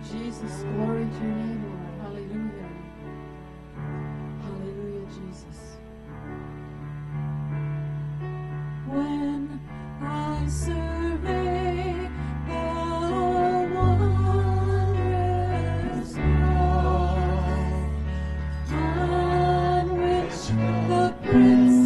you, Jesus. Glory to your name, Lord. Hallelujah. Hallelujah, Jesus. When I survey the wondrous earth on which the Prince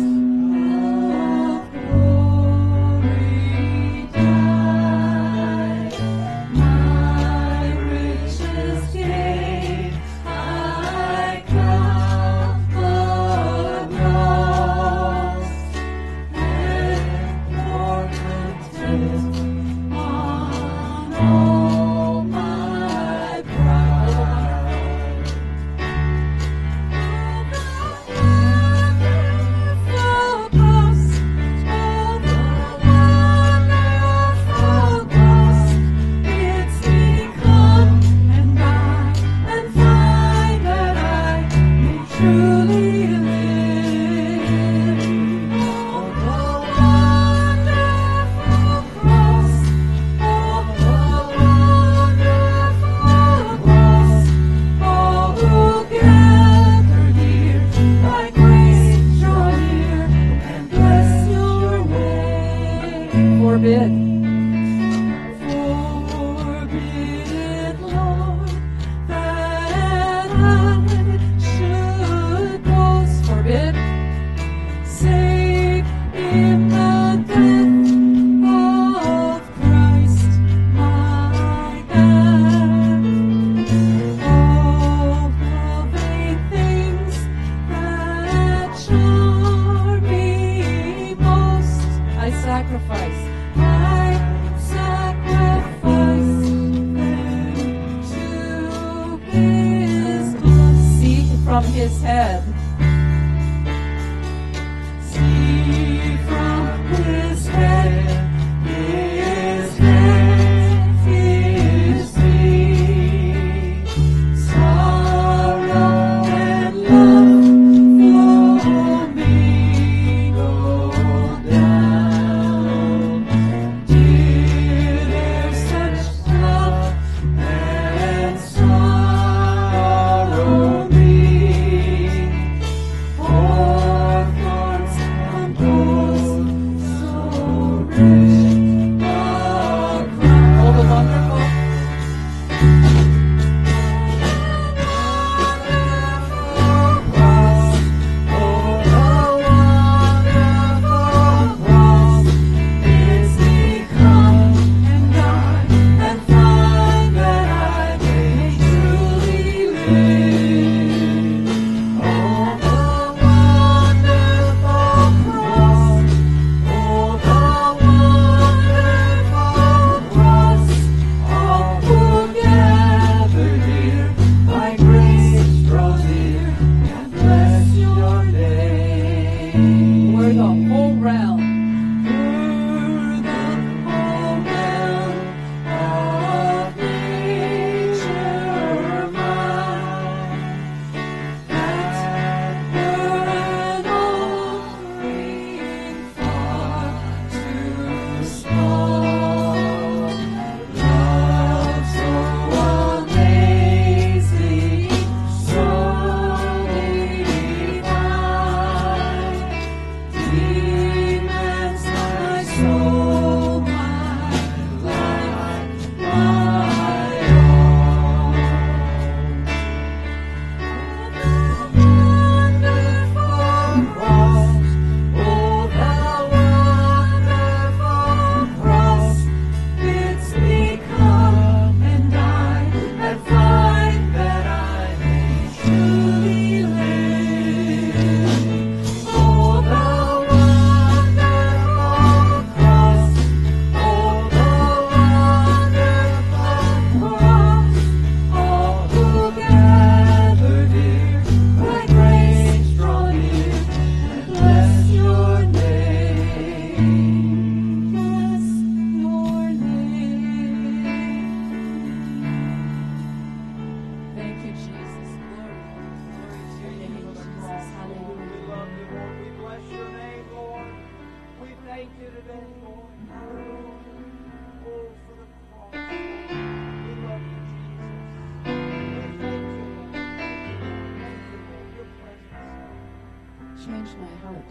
my heart.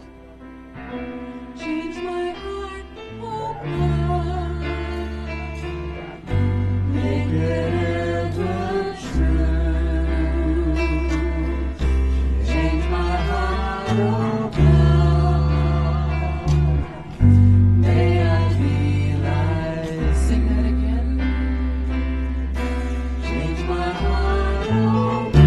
Change my heart, oh God. Make it ever true. Change my heart, oh God. May I be like. Sing that again. Change my heart, oh God.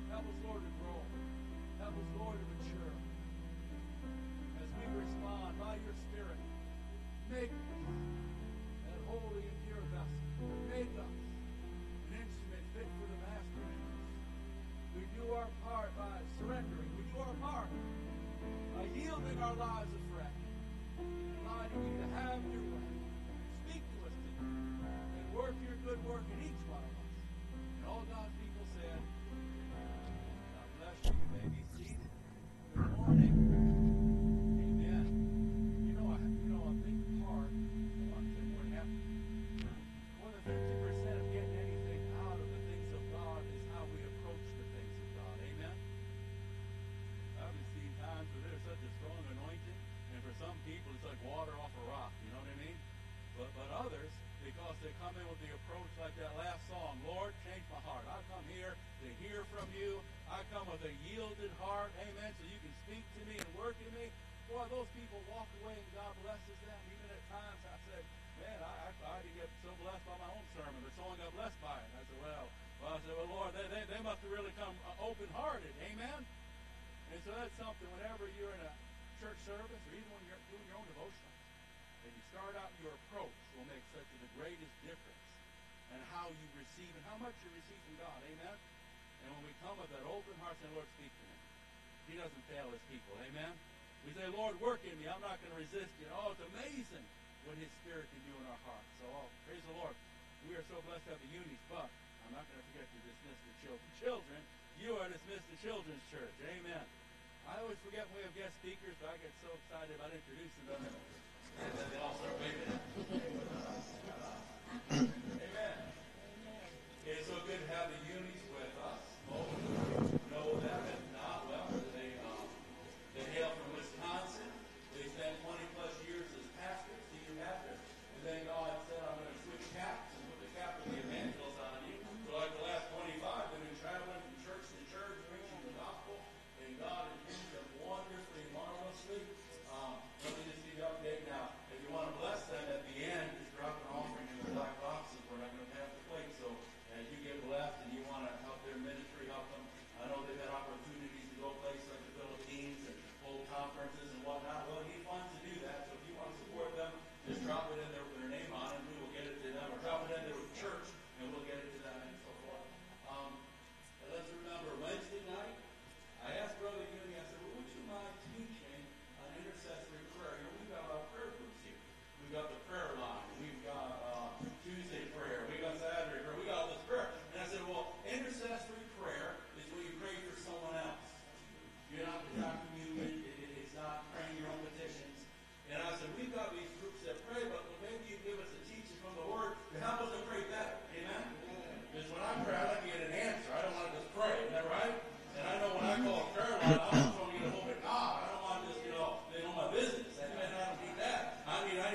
Now, if you want to bless them at the end,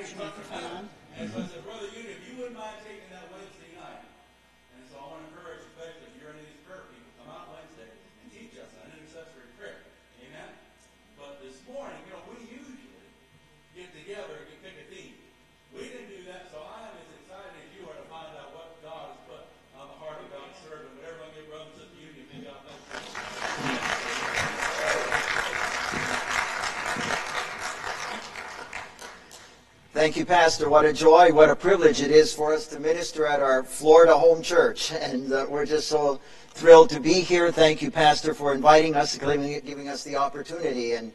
preparation of the time. And so I said, Brother Union, if you wouldn't mind taking that Wednesday night. And so I want to encourage, especially if you're in these prayer people, come out Wednesday and teach us on intercessory prayer. Amen? But this morning, you know, we usually get together and can pick a theme. We didn't do that, so I am as excited as you are to find out what God has put on the heart of God's servant. But everyone give Brother and Sister Union, may God bless you. Thank you, Pastor. What a joy, what a privilege it is for us to minister at our Florida home church. And we're just so thrilled to be here. Thank you, Pastor, for inviting us and giving us the opportunity. And,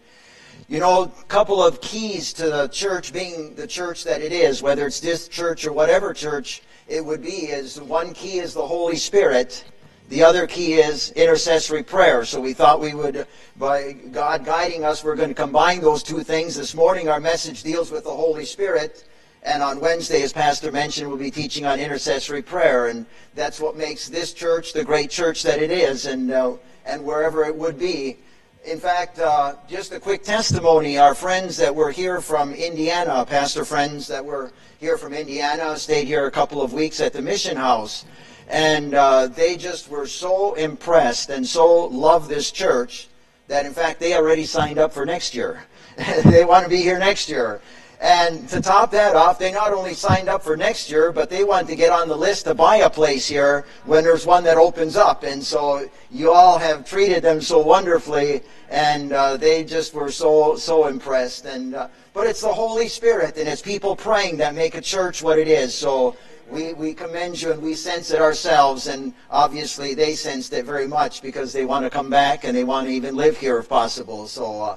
you know, a couple of keys to the church being the church that it is, whether it's this church or whatever church it would be, is one key is the Holy Spirit. The other key is intercessory prayer. So we thought we would, by God guiding us, we're going to combine those two things. This morning our message deals with the Holy Spirit. And on Wednesday, as Pastor mentioned, we'll be teaching on intercessory prayer. And that's what makes this church the great church that it is, and wherever it would be. In fact, just a quick testimony. Our friends that were here from Indiana, pastor friends that were here from Indiana, stayed here a couple of weeks at the mission house. And they just were so impressed and so loved this church that, in fact, they already signed up for next year. They want to be here next year. And to top that off, they not only signed up for next year, but they want to get on the list to buy a place here when there's one that opens up. And so you all have treated them so wonderfully, and they just were so impressed. And but it's the Holy Spirit and it's people praying that make a church what it is. So we commend you, and we sense it ourselves, and obviously they sensed it very much because they want to come back and they want to even live here if possible. So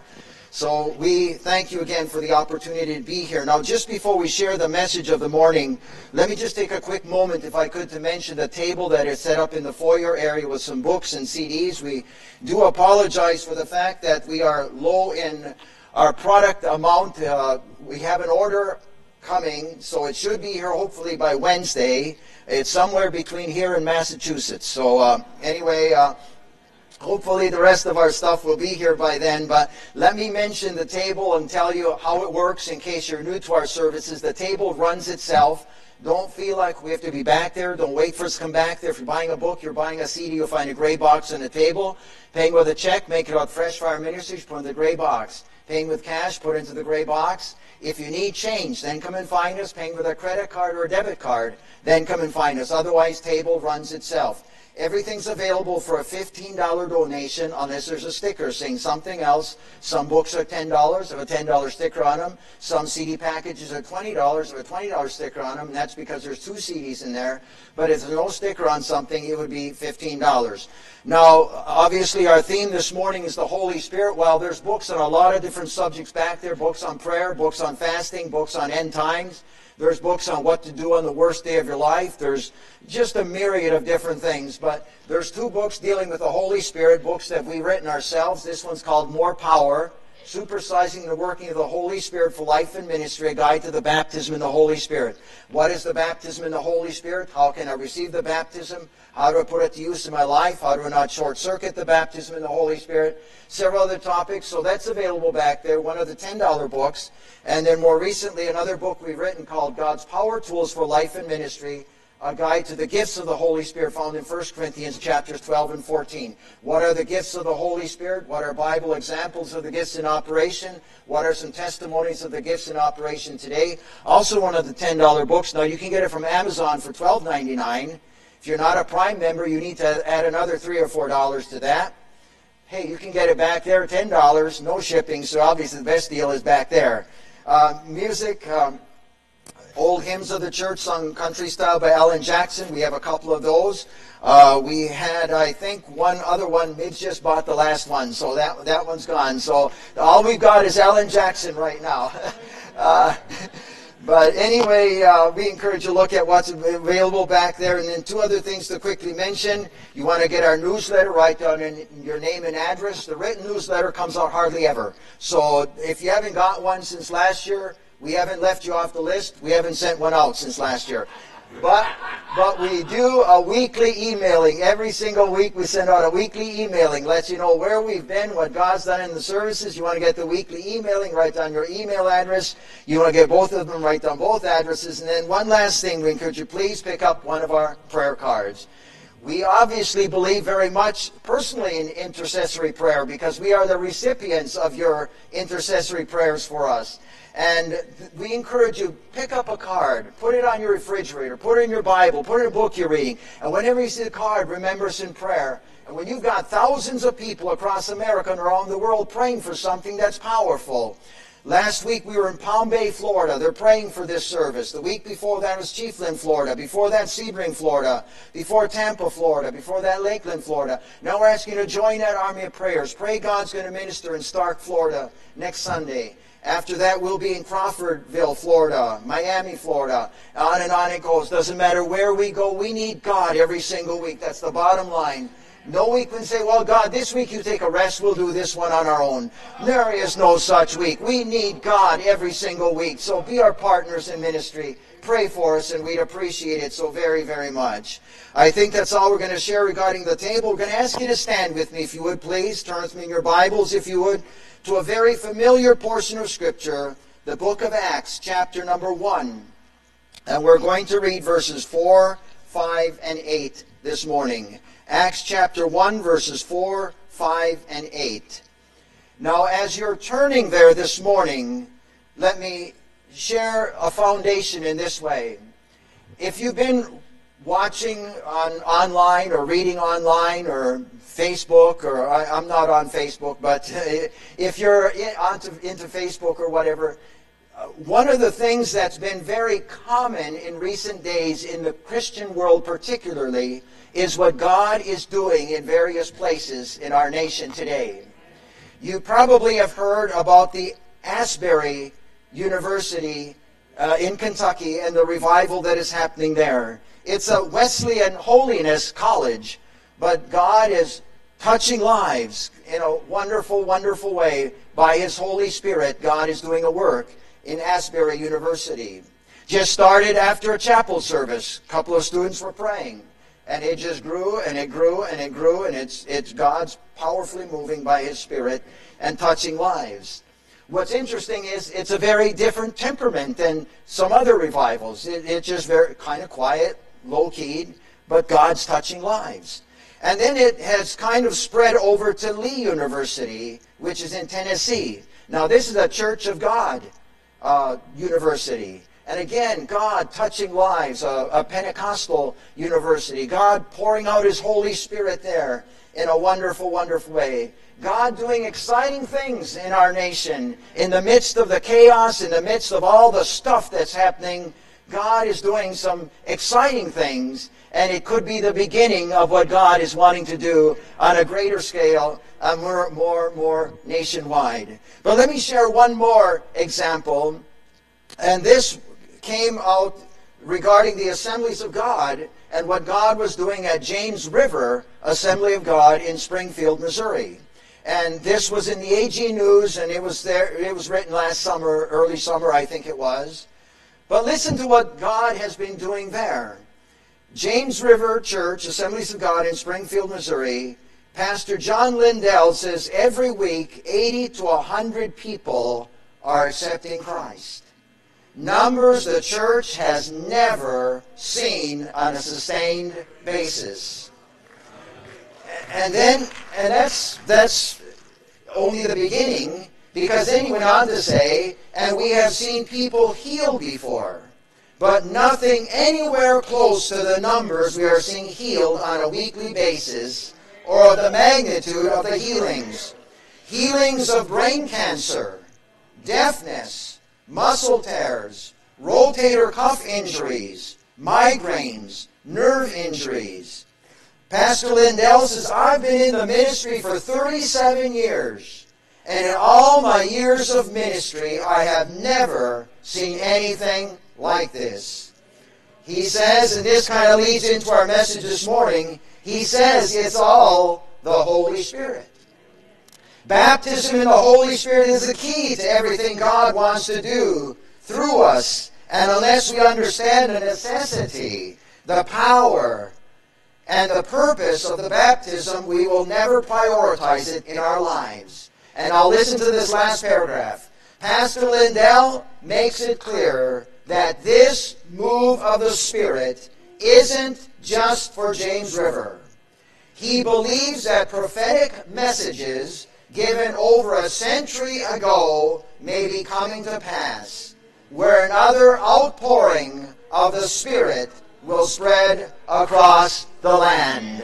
so we thank you again for the opportunity to be here. Now, just before we share the message of the morning, let me just take a quick moment, if I could, to mention the table that is set up in the foyer area with some books and CDs. We do apologize for the fact that we are low in our product amount. We have an order coming, so it should be here hopefully by Wednesday. It's somewhere between here and Massachusetts. So anyway, hopefully the rest of our stuff will be here by then. But let me mention the table and tell you how it works in case you're new to our services. The table runs itself. Don't feel like we have to be back there. Don't wait for us to come back there. If you're buying a book, you're buying a CD, you'll find a gray box on the table. Paying with a check, make it out Fresh Fire Ministries, put in the gray box. Paying with cash, put into the gray box. If you need change, then come and find us. Paying with a credit card or a debit card, then come and find us. Otherwise, table runs itself. Everything's available for a $15 donation unless there's a sticker saying something else. Some books are $10, have a $10 sticker on them. Some CD packages are $20, have a $20 sticker on them. And that's because there's two CDs in there. But if there's no sticker on something, it would be $15. Now, obviously, our theme this morning is the Holy Spirit. Well, there's books on a lot of different subjects back there. Books on prayer, books on fasting, books on end times. There's books on what to do on the worst day of your life. There's just a myriad of different things. But there's two books dealing with the Holy Spirit, books that we've written ourselves. This one's called More Power, Supersizing the Working of the Holy Spirit for Life and Ministry, A Guide to the Baptism in the Holy Spirit. What is the baptism in the Holy Spirit? How can I receive the baptism? How do I put it to use in my life? How do I not short-circuit the baptism in the Holy Spirit? Several other topics, so that's available back there, one of the $10 books. And then more recently, another book we've written called God's Power Tools for Life and Ministry, A Guide to the Gifts of the Holy Spirit, found in 1 Corinthians chapters 12 and 14. What are the gifts of the Holy Spirit? What are Bible examples of the gifts in operation? What are some testimonies of the gifts in operation today? Also one of the $10 books. Now, you can get it from Amazon for $12.99. If you're not a Prime member, you need to add another $3 or $4 to that. Hey, you can get it back there, $10, no shipping, so obviously the best deal is back there. Music... Old Hymns of the Church, sung country style by Alan Jackson. We have a couple of those. We had, I think, one other one. Midge just bought the last one, so that one's gone. So all we've got is Alan Jackson right now. But anyway, we encourage you to look at what's available back there. And then two other things to quickly mention. You want to get our newsletter, write down in your name and address. The written newsletter comes out hardly ever. So if you haven't got one since last year, we haven't left you off the list. We haven't sent one out since last year. But we do a weekly emailing. Every single week we send out a weekly emailing. Lets you know where we've been, what God's done in the services. You want to get the weekly emailing, write down your email address. You want to get both of them, write down both addresses. And then one last thing, we encourage you, please pick up one of our prayer cards. We obviously believe very much personally in intercessory prayer because we are the recipients of your intercessory prayers for us. And we encourage you, pick up a card, put it on your refrigerator, put it in your Bible, put it in a book you're reading. And whenever you see the card, remember us in prayer. And when you've got thousands of people across America and around the world praying for something that's powerful. Last week we were in Palm Bay, Florida. They're praying for this service. The week before that was Chiefland, Florida. Before that, Sebring, Florida. Before Tampa, Florida. Before that, Lakeland, Florida. Now we're asking you to join that army of prayers. Pray God's going to minister in Stark, Florida next Sunday. After that, we'll be in Crawfordville, Florida, Miami, Florida. On and on it goes. Doesn't matter where we go. We need God every single week. That's the bottom line. No week we can say, well, God, this week you take a rest. We'll do this one on our own. There is no such week. We need God every single week. So be our partners in ministry. Pray for us, and we'd appreciate it so very, very much. I think that's all we're going to share regarding the table. We're going to ask you to stand with me, if you would, please. Turn with me in your Bibles, if you would, to a very familiar portion of Scripture, the book of Acts, chapter number 1. And we're going to read verses 4, 5, and 8 this morning. Acts chapter 1, verses 4, 5, and 8. Now, as you're turning there this morning, let me share a foundation in this way. If you've been watching online or reading online or Facebook, or I'm not on Facebook, but if you're into Facebook or whatever, one of the things that's been very common in recent days in the Christian world particularly is what God is doing in various places in our nation today. You probably have heard about the Asbury University in Kentucky and the revival that is happening there. It's a Wesleyan holiness college, but God is touching lives in a wonderful, wonderful way. By His Holy Spirit, God is doing a work in Asbury University. Just started after a chapel service. A couple of students were praying, and it just grew, and it grew, and it grew, and it's God's powerfully moving by His Spirit and touching lives. What's interesting is it's a very different temperament than some other revivals. It's just very kind of quiet, low-keyed, but God's touching lives. And then it has kind of spread over to Lee University, which is in Tennessee. Now, this is a Church of God university. And again, God touching lives, a Pentecostal university. God pouring out His Holy Spirit there in a wonderful, wonderful way. God doing exciting things in our nation. In the midst of the chaos, in the midst of all the stuff that's happening, God is doing some exciting things, and it could be the beginning of what God is wanting to do on a greater scale, more nationwide. But let me share one more example, and this came out regarding the Assemblies of God and what God was doing at James River Assembly of God in Springfield, Missouri. And this was in the AG News, and it was written last summer, early summer, I think it was. But listen to what God has been doing there. James River Church, Assemblies of God in Springfield, Missouri, Pastor John Lindell says every week 80 to 100 people are accepting Christ. Numbers the church has never seen on a sustained basis. And that's only the beginning, because then he went on to say, and we have seen people healed before, but nothing anywhere close to the numbers we are seeing healed on a weekly basis or the magnitude of the healings. Healings of brain cancer, deafness, muscle tears, rotator cuff injuries, migraines, nerve injuries. Pastor Lindell says, I've been in the ministry for 37 years. And in all my years of ministry, I have never seen anything like this. He says, and this kind of leads into our message this morning, he says it's all the Holy Spirit. Baptism in the Holy Spirit is the key to everything God wants to do through us And unless we understand the necessity, the power, and the purpose of the baptism, we will never prioritize it in our lives. And I'll listen to this last paragraph. Pastor Lindell makes it clear that this move of the Spirit isn't just for James River. He believes that prophetic messages given over a century ago may be coming to pass, where another outpouring of the Spirit will spread across the land.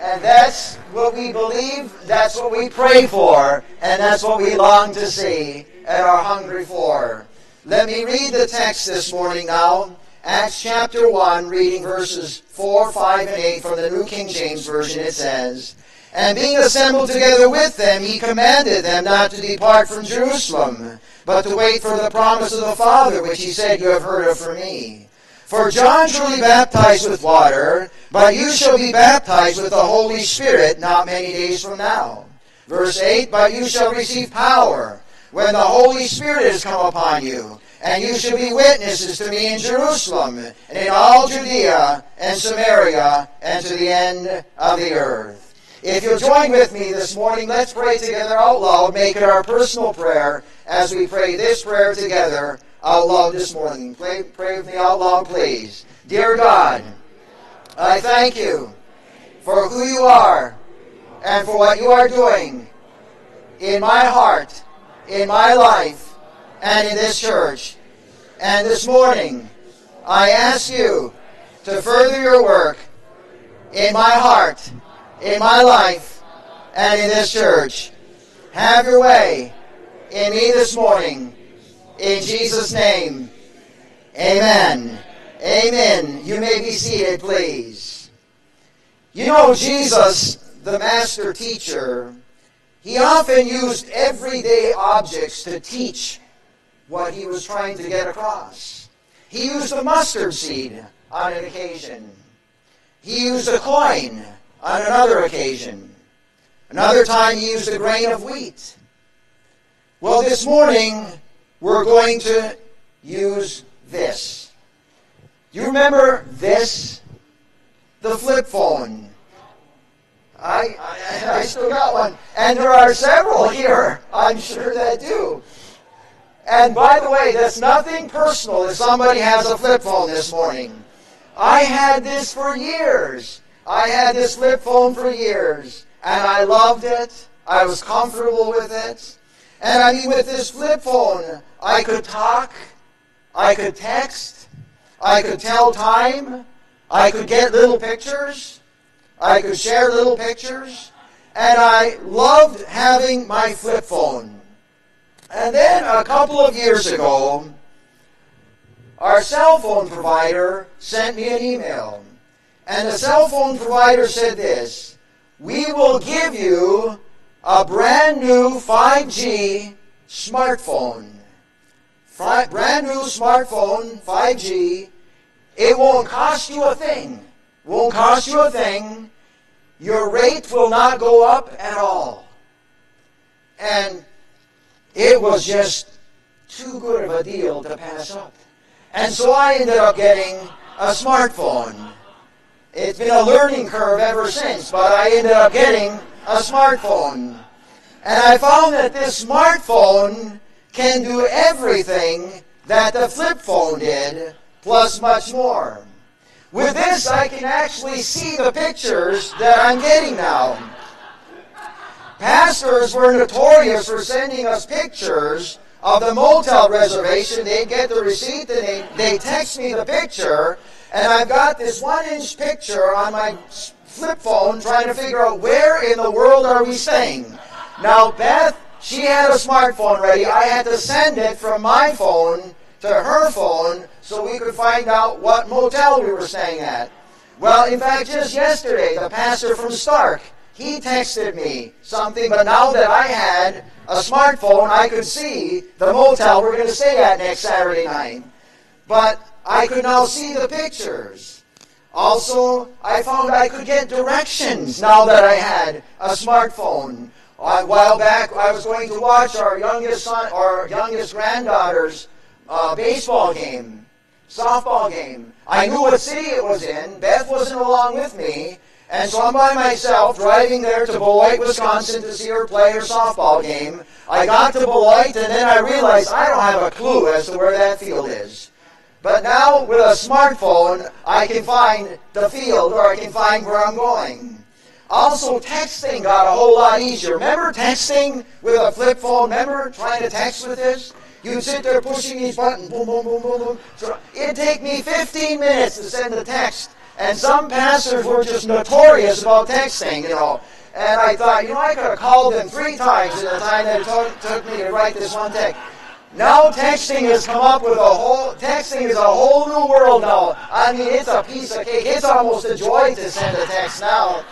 And that's what we believe, that's what we pray for, and that's what we long to see and are hungry for. Let me read the text this morning now. Acts chapter 1, reading verses 4, 5, and 8 from the New King James Version, it says, And being assembled together with them, he commanded them not to depart from Jerusalem, but to wait for the promise of the Father, which he said, You have heard of from me. For John truly baptized with water, but you shall be baptized with the Holy Spirit not many days from now. Verse 8, But you shall receive power when the Holy Spirit has come upon you, and you shall be witnesses to me in Jerusalem, and in all Judea and Samaria, and to the end of the earth. If you'll join with me this morning, let's pray together out loud, make it our personal prayer as we pray this prayer together out loud this morning. Pray with me out loud, please. Dear God, I thank you for who you are and for what you are doing in my heart, in my life, and in this church. And this morning, I ask you to further your work in my heart, in my life, and in this church. Have your way in me this morning. In Jesus' name, amen. Amen. You may be seated, please. You know, Jesus, the master teacher, he often used everyday objects to teach what he was trying to get across. He used a mustard seed on an occasion. He used a coin on another occasion. Another time he used a grain of wheat. Well, this morning, we're going to use this. You remember this? The flip phone. I still got one. And there are several here, I'm sure, that do. And by the way, that's nothing personal if somebody has a flip phone this morning. I had this for years. I had this flip phone for years. And I loved it. I was comfortable with it. And I mean, with this flip phone, I could talk, I could text, I could tell time, I could get little pictures, I could share little pictures, and I loved having my flip phone. And then a couple of years ago, our cell phone provider sent me an email, and the cell phone provider said this, We will give you a brand new 5G smartphone. Brand new smartphone, 5G. It won't cost you a thing. Won't cost you a thing. Your rate will not go up at all. And it was just too good of a deal to pass up. And so I ended up getting a smartphone. It's been a learning curve ever since, but I ended up getting a smartphone. And I found that this smartphone can do everything that the flip phone did, plus much more. With this, I can actually see the pictures that I'm getting now. Pastors were notorious for sending us pictures of the motel reservation. They'd get the receipt and they text me the picture, and I've got this 1-inch picture on my flip phone trying to figure out where in the world are we staying. Now, Beth, she had a smartphone ready. I had to send it from my phone to her phone so we could find out what motel we were staying at. Well, in fact, just yesterday, the pastor from Stark, he texted me something, but now that I had a smartphone, I could see the motel we're going to stay at next Saturday night. But I could now see the pictures. Also, I found I could get directions now that I had a smartphone. A while back, I was going to watch our youngest granddaughter's baseball game, softball game. I knew what city it was in. Beth wasn't along with me. And so I'm by myself driving there to Beloit, Wisconsin to see her play her softball game. I got to Beloit, and then I realized I don't have a clue as to where that field is. But now with a smartphone, I can find the field, or I can find where I'm going. Also, texting got a whole lot easier. Remember texting with a flip phone? Remember trying to text with this? You'd sit there pushing these buttons, boom, boom, boom, boom, boom. So it'd take me 15 minutes to send a text. And some pastors were just notorious about texting, you know. And I thought, you know, I could have called them 3 times in the time that it took me to write this one text. Now texting has come up with texting is a whole new world now. I mean, it's a piece of cake. It's almost a joy to send a text now.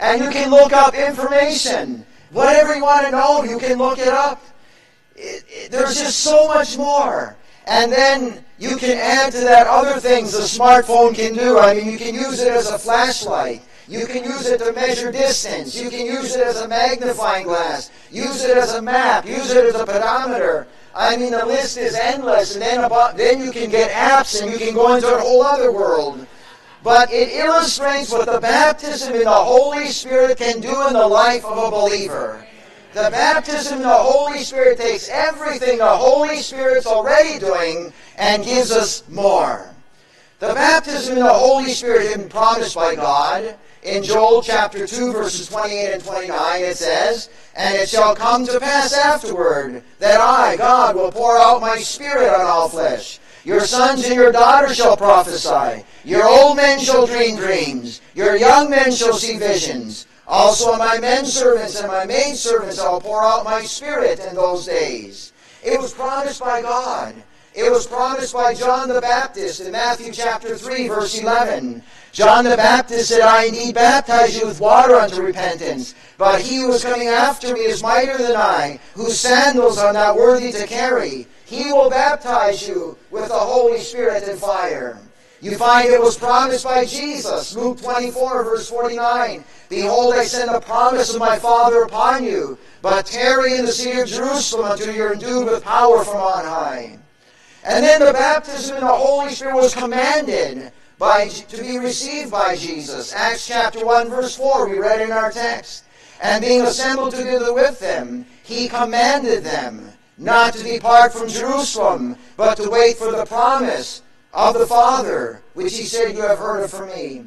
And you can look up information. Whatever you want to know, you can look it up. There's just so much more. And then you can add to that other things the smartphone can do. I mean, you can use it as a flashlight. You can use it to measure distance. You can use it as a magnifying glass. Use it as a map. Use it as a pedometer. I mean, the list is endless. And then you can get apps and you can go into a whole other world. But it illustrates what the baptism in the Holy Spirit can do in the life of a believer. The baptism of the Holy Spirit takes everything the Holy Spirit's already doing and gives us more. The baptism of the Holy Spirit has been promised by God. In Joel chapter 2, verses 28 and 29, it says, "And it shall come to pass afterward, that I, God, will pour out my Spirit on all flesh. Your sons and your daughters shall prophesy. Your old men shall dream dreams. Your young men shall see visions. Also my men servants and my maid servants I'll pour out my Spirit in those days." It was promised by God. It was promised by John the Baptist in Matthew chapter 3, verse 11. John the Baptist said, "I indeed baptize you with water unto repentance, but he who is coming after me is mightier than I, whose sandals I'm not worthy to carry. He will baptize you with the Holy Spirit and fire." You find it was promised by Jesus. Luke 24, verse 49. "Behold, I send the promise of my Father upon you, but tarry in the city of Jerusalem until you are endued with power from on high." And then the baptism in the Holy Spirit was commanded to be received by Jesus. Acts chapter 1, verse 4, we read in our text. "And being assembled together with them, he commanded them not to depart from Jerusalem, but to wait for the promise of the Father, which he said, you have heard of from me."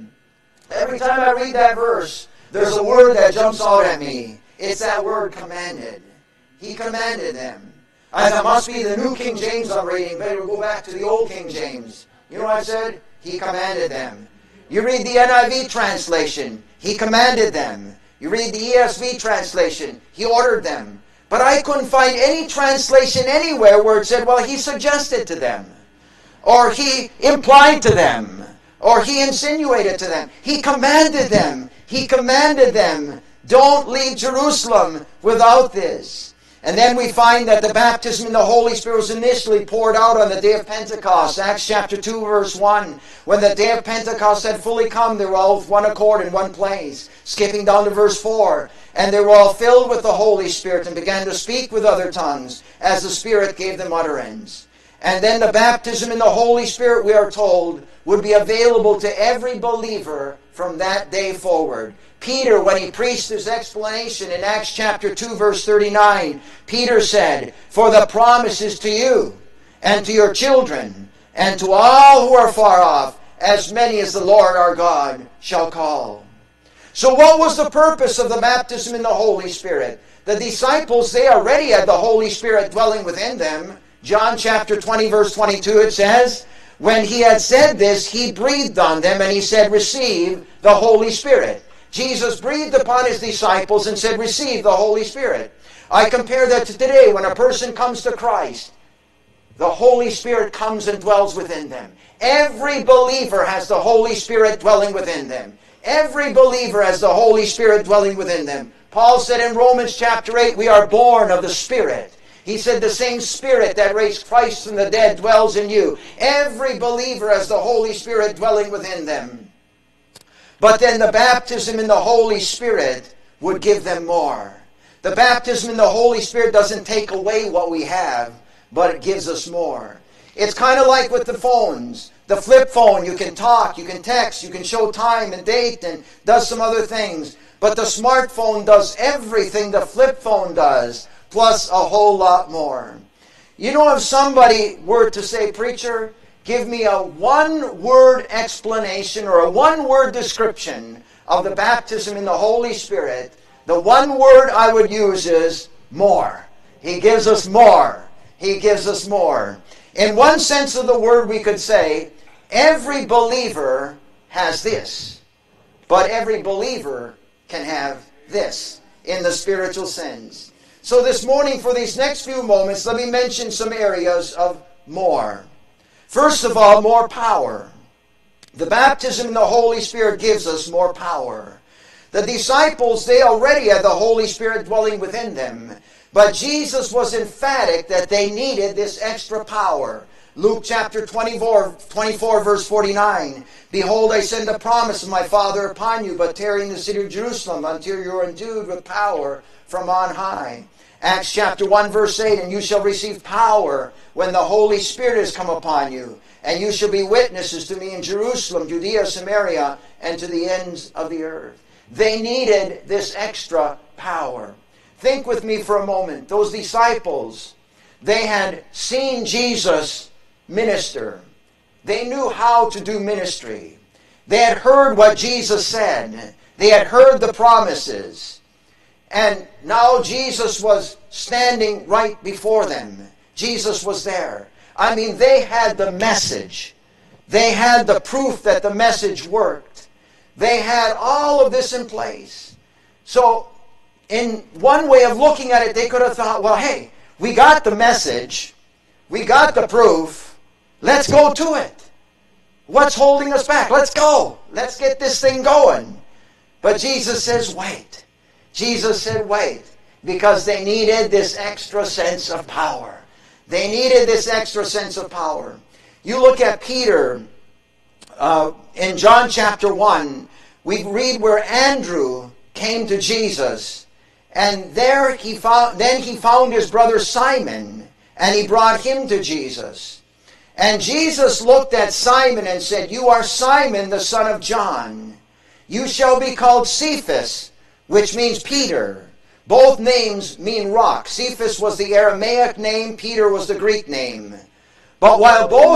Every time I read that verse, there's a word that jumps out at me. It's that word commanded. He commanded them. And that must be the New King James I'm reading, but we'll go back to the Old King James. You know what I said? He commanded them. You read the NIV translation, he commanded them. You read the ESV translation, he ordered them. But I couldn't find any translation anywhere where it said, well, he suggested to them, or he implied to them, or he insinuated to them. He commanded them. He commanded them, don't leave Jerusalem without this. And then we find that the baptism in the Holy Spirit was initially poured out on the day of Pentecost. Acts chapter 2, verse 1. When the day of Pentecost had fully come, they were all with one accord in one place. Skipping down to verse 4. "And they were all filled with the Holy Spirit and began to speak with other tongues as the Spirit gave them utterance." And then the baptism in the Holy Spirit, we are told, would be available to every believer from that day forward. Peter, when he preached his explanation in Acts chapter 2, verse 39, Peter said, "For the promise is to you, and to your children, and to all who are far off, as many as the Lord our God shall call." So what was the purpose of the baptism in the Holy Spirit? The disciples, they already had the Holy Spirit dwelling within them. John chapter 20, verse 22, it says, "When he had said this, he breathed on them, and he said, receive the Holy Spirit." Jesus breathed upon his disciples and said, receive the Holy Spirit. I compare that to today when a person comes to Christ. The Holy Spirit comes and dwells within them. Every believer has the Holy Spirit dwelling within them. Every believer has the Holy Spirit dwelling within them. Paul said in Romans chapter 8, we are born of the Spirit. He said the same Spirit that raised Christ from the dead dwells in you. Every believer has the Holy Spirit dwelling within them. But then the baptism in the Holy Spirit would give them more. The baptism in the Holy Spirit doesn't take away what we have, but it gives us more. It's kind of like with the phones, the flip phone. You can talk, you can text, you can show time and date and does some other things. But the smartphone does everything the flip phone does, plus a whole lot more. You know, if somebody were to say, "Preacher, give me a one-word explanation or a one-word description of the baptism in the Holy Spirit," the one word I would use is more. He gives us more. He gives us more. In one sense of the word, we could say, every believer has this, but every believer can have this in the spiritual sense. So this morning, for these next few moments, let me mention some areas of more. First of all, more power. The baptism in the Holy Spirit gives us more power. The disciples, they already had the Holy Spirit dwelling within them. But Jesus was emphatic that they needed this extra power. Luke chapter 24 verse 49. "Behold, I send the promise of my Father upon you, but tarry in the city of Jerusalem until you are endued with power from on high." Acts chapter 1 verse 8, "And you shall receive power when the Holy Spirit has come upon you, and you shall be witnesses to me in Jerusalem, Judea, Samaria, and to the ends of the earth." They needed this extra power. Think with me for a moment. Those disciples, they had seen Jesus minister. They knew how to do ministry. They had heard what Jesus said. They had heard the promises. And now Jesus was standing right before them. Jesus was there. I mean, they had the message. They had the proof that the message worked. They had all of this in place. So, in one way of looking at it, they could have thought, well, hey, we got the message. We got the proof. Let's go to it. What's holding us back? Let's go. Let's get this thing going. But Jesus says, wait. Jesus said, wait, because they needed this extra sense of power. They needed this extra sense of power. You look at Peter in John chapter 1. We read where Andrew came to Jesus, and there he found his brother Simon, and he brought him to Jesus. And Jesus looked at Simon and said, "You are Simon, the son of John. You shall be called Cephas," which means Peter. Both names mean rock. Cephas was the Aramaic name, Peter was the Greek name. But while both